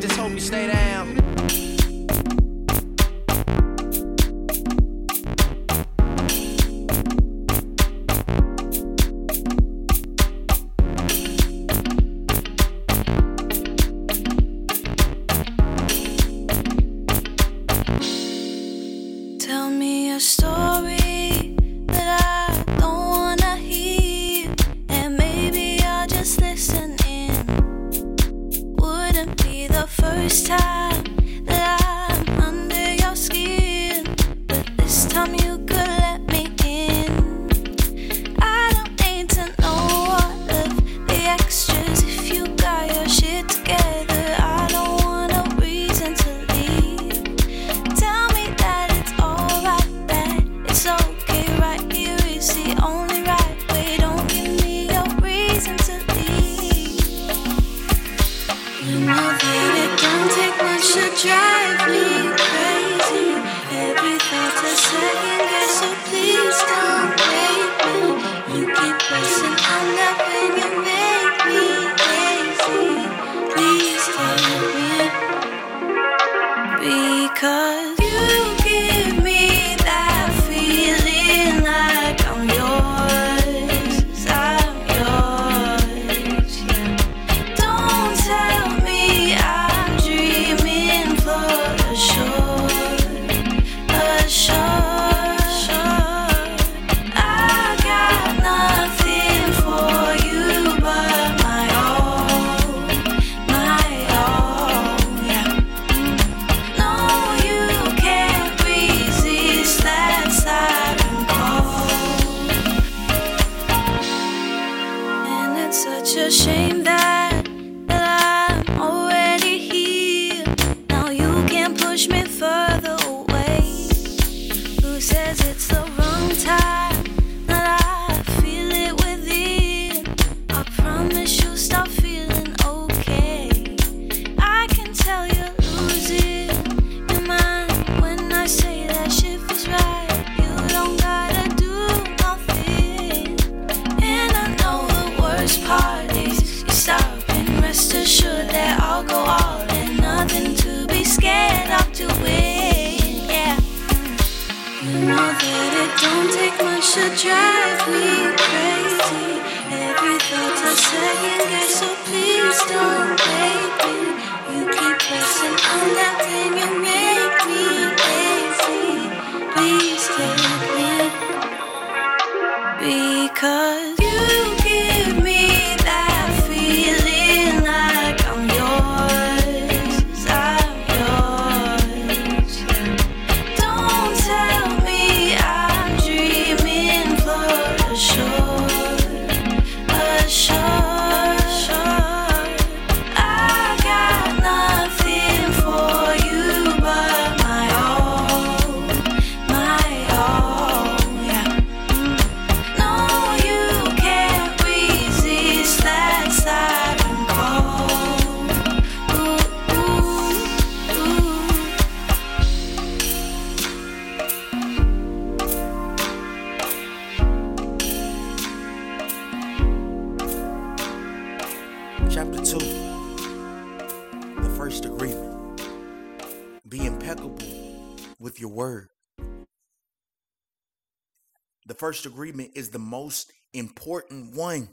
just hope you stay down. First agreement is the most important one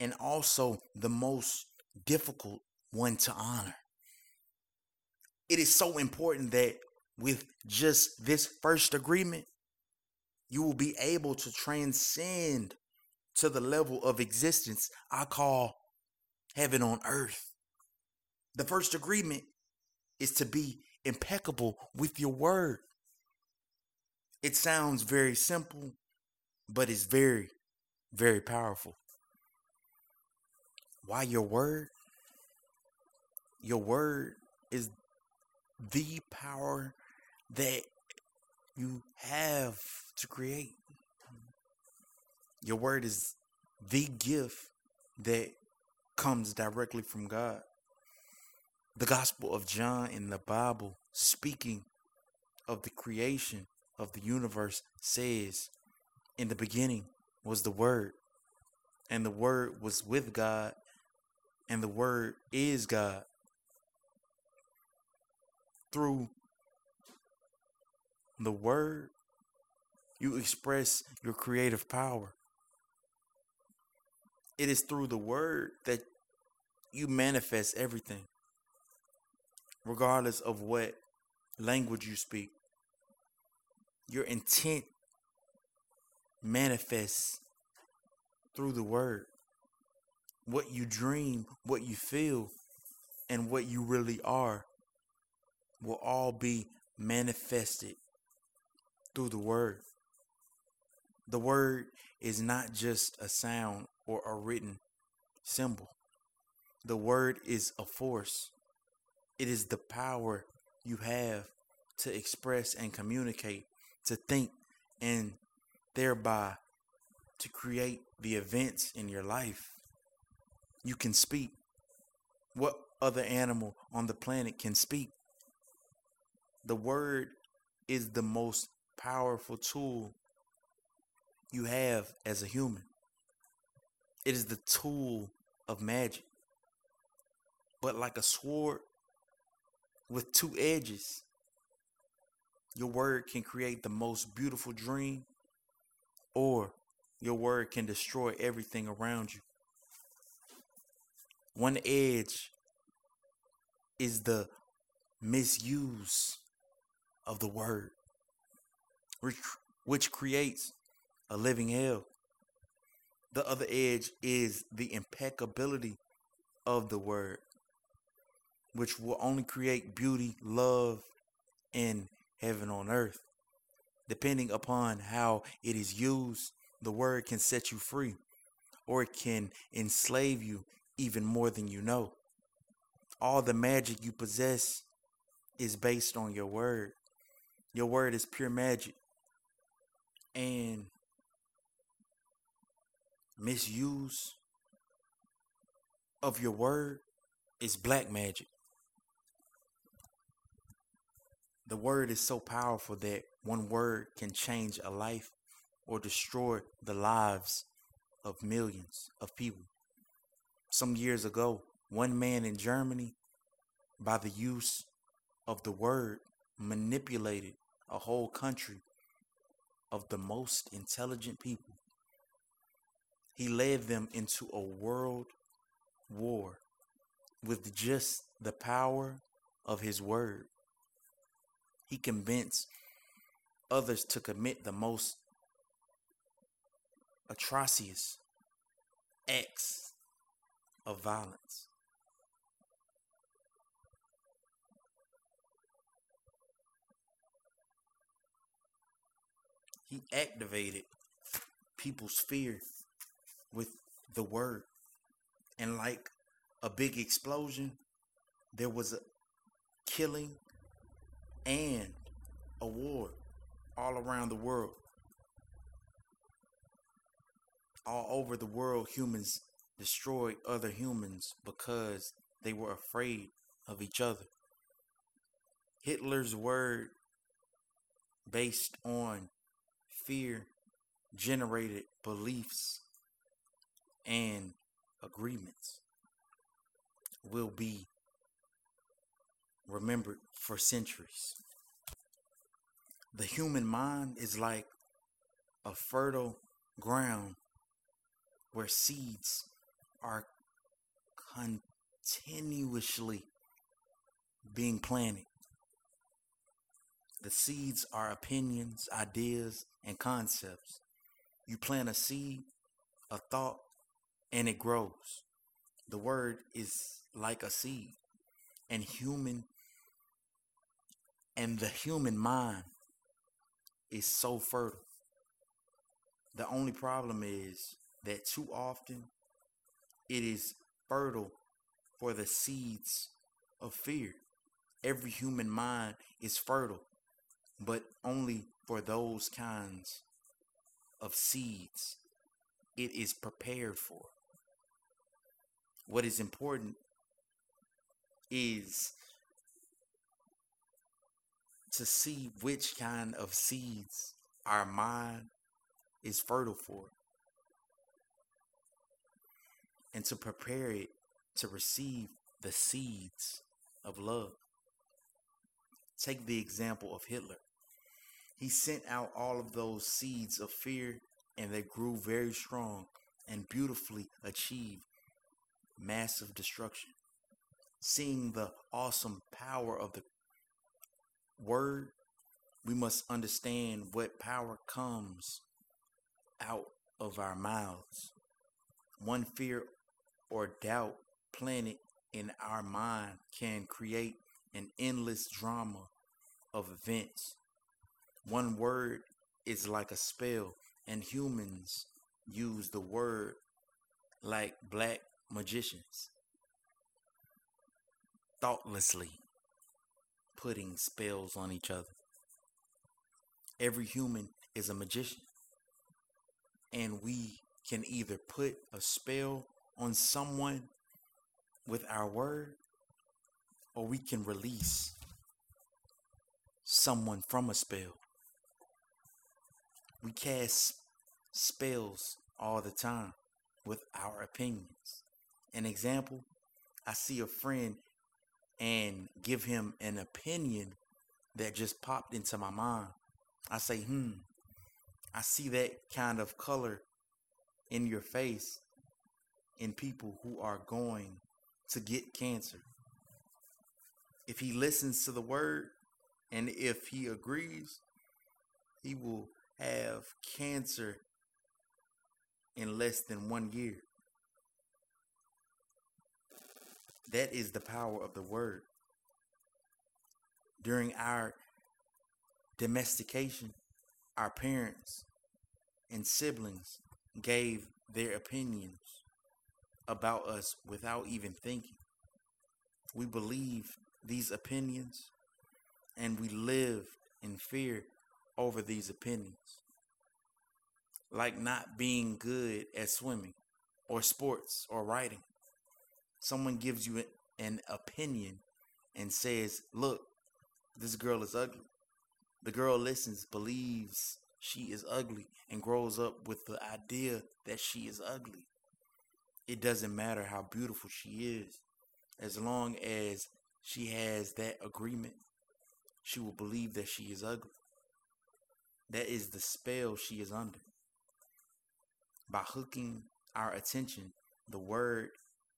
and also the most difficult one to honor. It is so important that with just this first agreement, you will be able to transcend to the level of existence I call heaven on earth. The first agreement is to be impeccable with your word. It sounds very simple, but it's very, very powerful. Why your word? Your word is the power that you have to create. Your word is the gift that comes directly from God. The Gospel of John in the Bible, speaking of the creation of the universe, says, "In the beginning was the Word, and the Word was with God, and the Word is God." through the word, you express your creative power. It is through the word that you manifest everything, regardless of what language you speak. Your intent manifests through the word. What you dream, what you feel, and what you really are will all be manifested through the word. The word is not just a sound or a written symbol. The word is a force. It is the power you have to express and communicate, to think, and thereby to create the events in your life. You can speak. What other animal on the planet can speak? The word is the most powerful tool you have as a human. It is the tool of magic. But like a sword with two edges, your word can create the most beautiful dream, or your word can destroy everything around you. One edge is the misuse of the word, which creates a living hell. The other edge is the impeccability of the word, which will only create beauty, love, and heaven on earth. Depending upon how it is used, the word can set you free, or it can enslave you even more than you know. All the magic you possess is based on your word. Your word is pure magic, and misuse of your word is black magic. The word is so powerful that one word can change a life or destroy the lives of millions of people. Some years ago, one man in Germany, by the use of the word, manipulated a whole country of the most intelligent people. He led them into a world war with just the power of his word. He convinced others to commit the most atrocious acts of violence. He activated people's fear with the word. And like a big explosion, there was a killing and a war all around the world. All over the world, humans destroyed other humans because they were afraid of each other. Hitler's word, based on fear, generated beliefs and agreements will be remembered for centuries. The human mind is like a fertile ground where seeds are continuously being planted. The seeds are opinions, ideas, and concepts. You plant a seed, a thought, and it grows. The word is like a seed, and the human mind is so fertile. The only problem is that too often it is fertile for the seeds of fear. Every human mind is fertile, but only for those kinds of seeds it is prepared for. What is important is to see which kind of seeds our mind is fertile for, and to prepare it to receive the seeds of love. Take the example of Hitler. He sent out all of those seeds of fear, and they grew very strong and beautifully achieved massive destruction. Seeing the awesome power of the word, we must understand what power comes out of our mouths. One fear or doubt planted in our mind can create an endless drama of events. One word is like a spell, and humans use the word like black magicians, thoughtlessly putting spells on each other. Every human is a magician, and we can either put a spell on someone with our word, or we can release someone from a spell. We cast spells all the time with our opinions. An example, I see a friend and give him an opinion that just popped into my mind. I say, I see that kind of color in your face in people who are going to get cancer. If he listens to the word and if he agrees, he will have cancer in less than 1 year. That is the power of the word. During our domestication, our parents and siblings gave their opinions about us without even thinking. We believed these opinions and we lived in fear over these opinions. Like not being good at swimming or sports or writing. Someone gives you an opinion and says, look, this girl is ugly. The girl listens, believes she is ugly, and grows up with the idea that she is ugly. It doesn't matter how beautiful she is. As long as she has that agreement, she will believe that she is ugly. That is the spell she is under. By hooking our attention, the word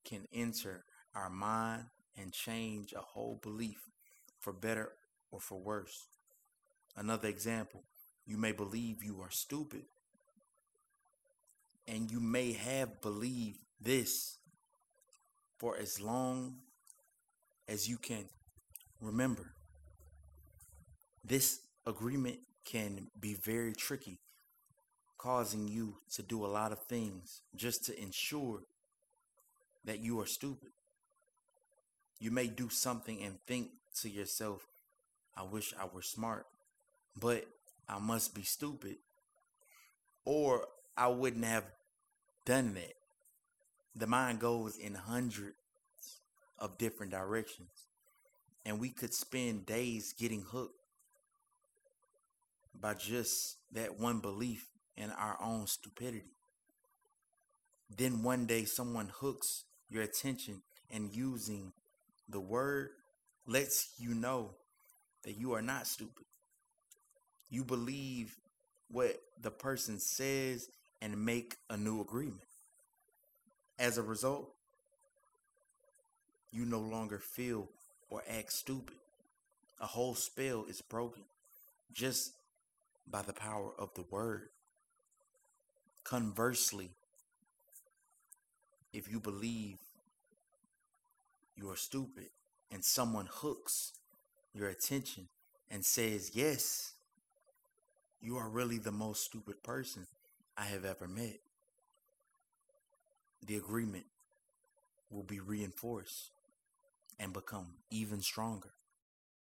can enter our mind and change a whole belief for better or for worse. Another example, you may believe you are stupid, and you may have believed this for as long as you can remember. This agreement can be very tricky, causing you to do a lot of things just to ensure that you are stupid. You may do something and think to yourself, I wish I were smart, but I must be stupid, or I wouldn't have done that. The mind goes in hundreds of different directions, and we could spend days getting hooked by just that one belief in our own stupidity. Then one day someone hooks your attention and using the word lets you know that you are not stupid. You believe what the person says and make a new agreement. As a result, you no longer feel or act stupid. A whole spell is broken just by the power of the word. Conversely, if you believe you are stupid and someone hooks your attention and says, yes, you are really the most stupid person I have ever met, the agreement will be reinforced and become even stronger.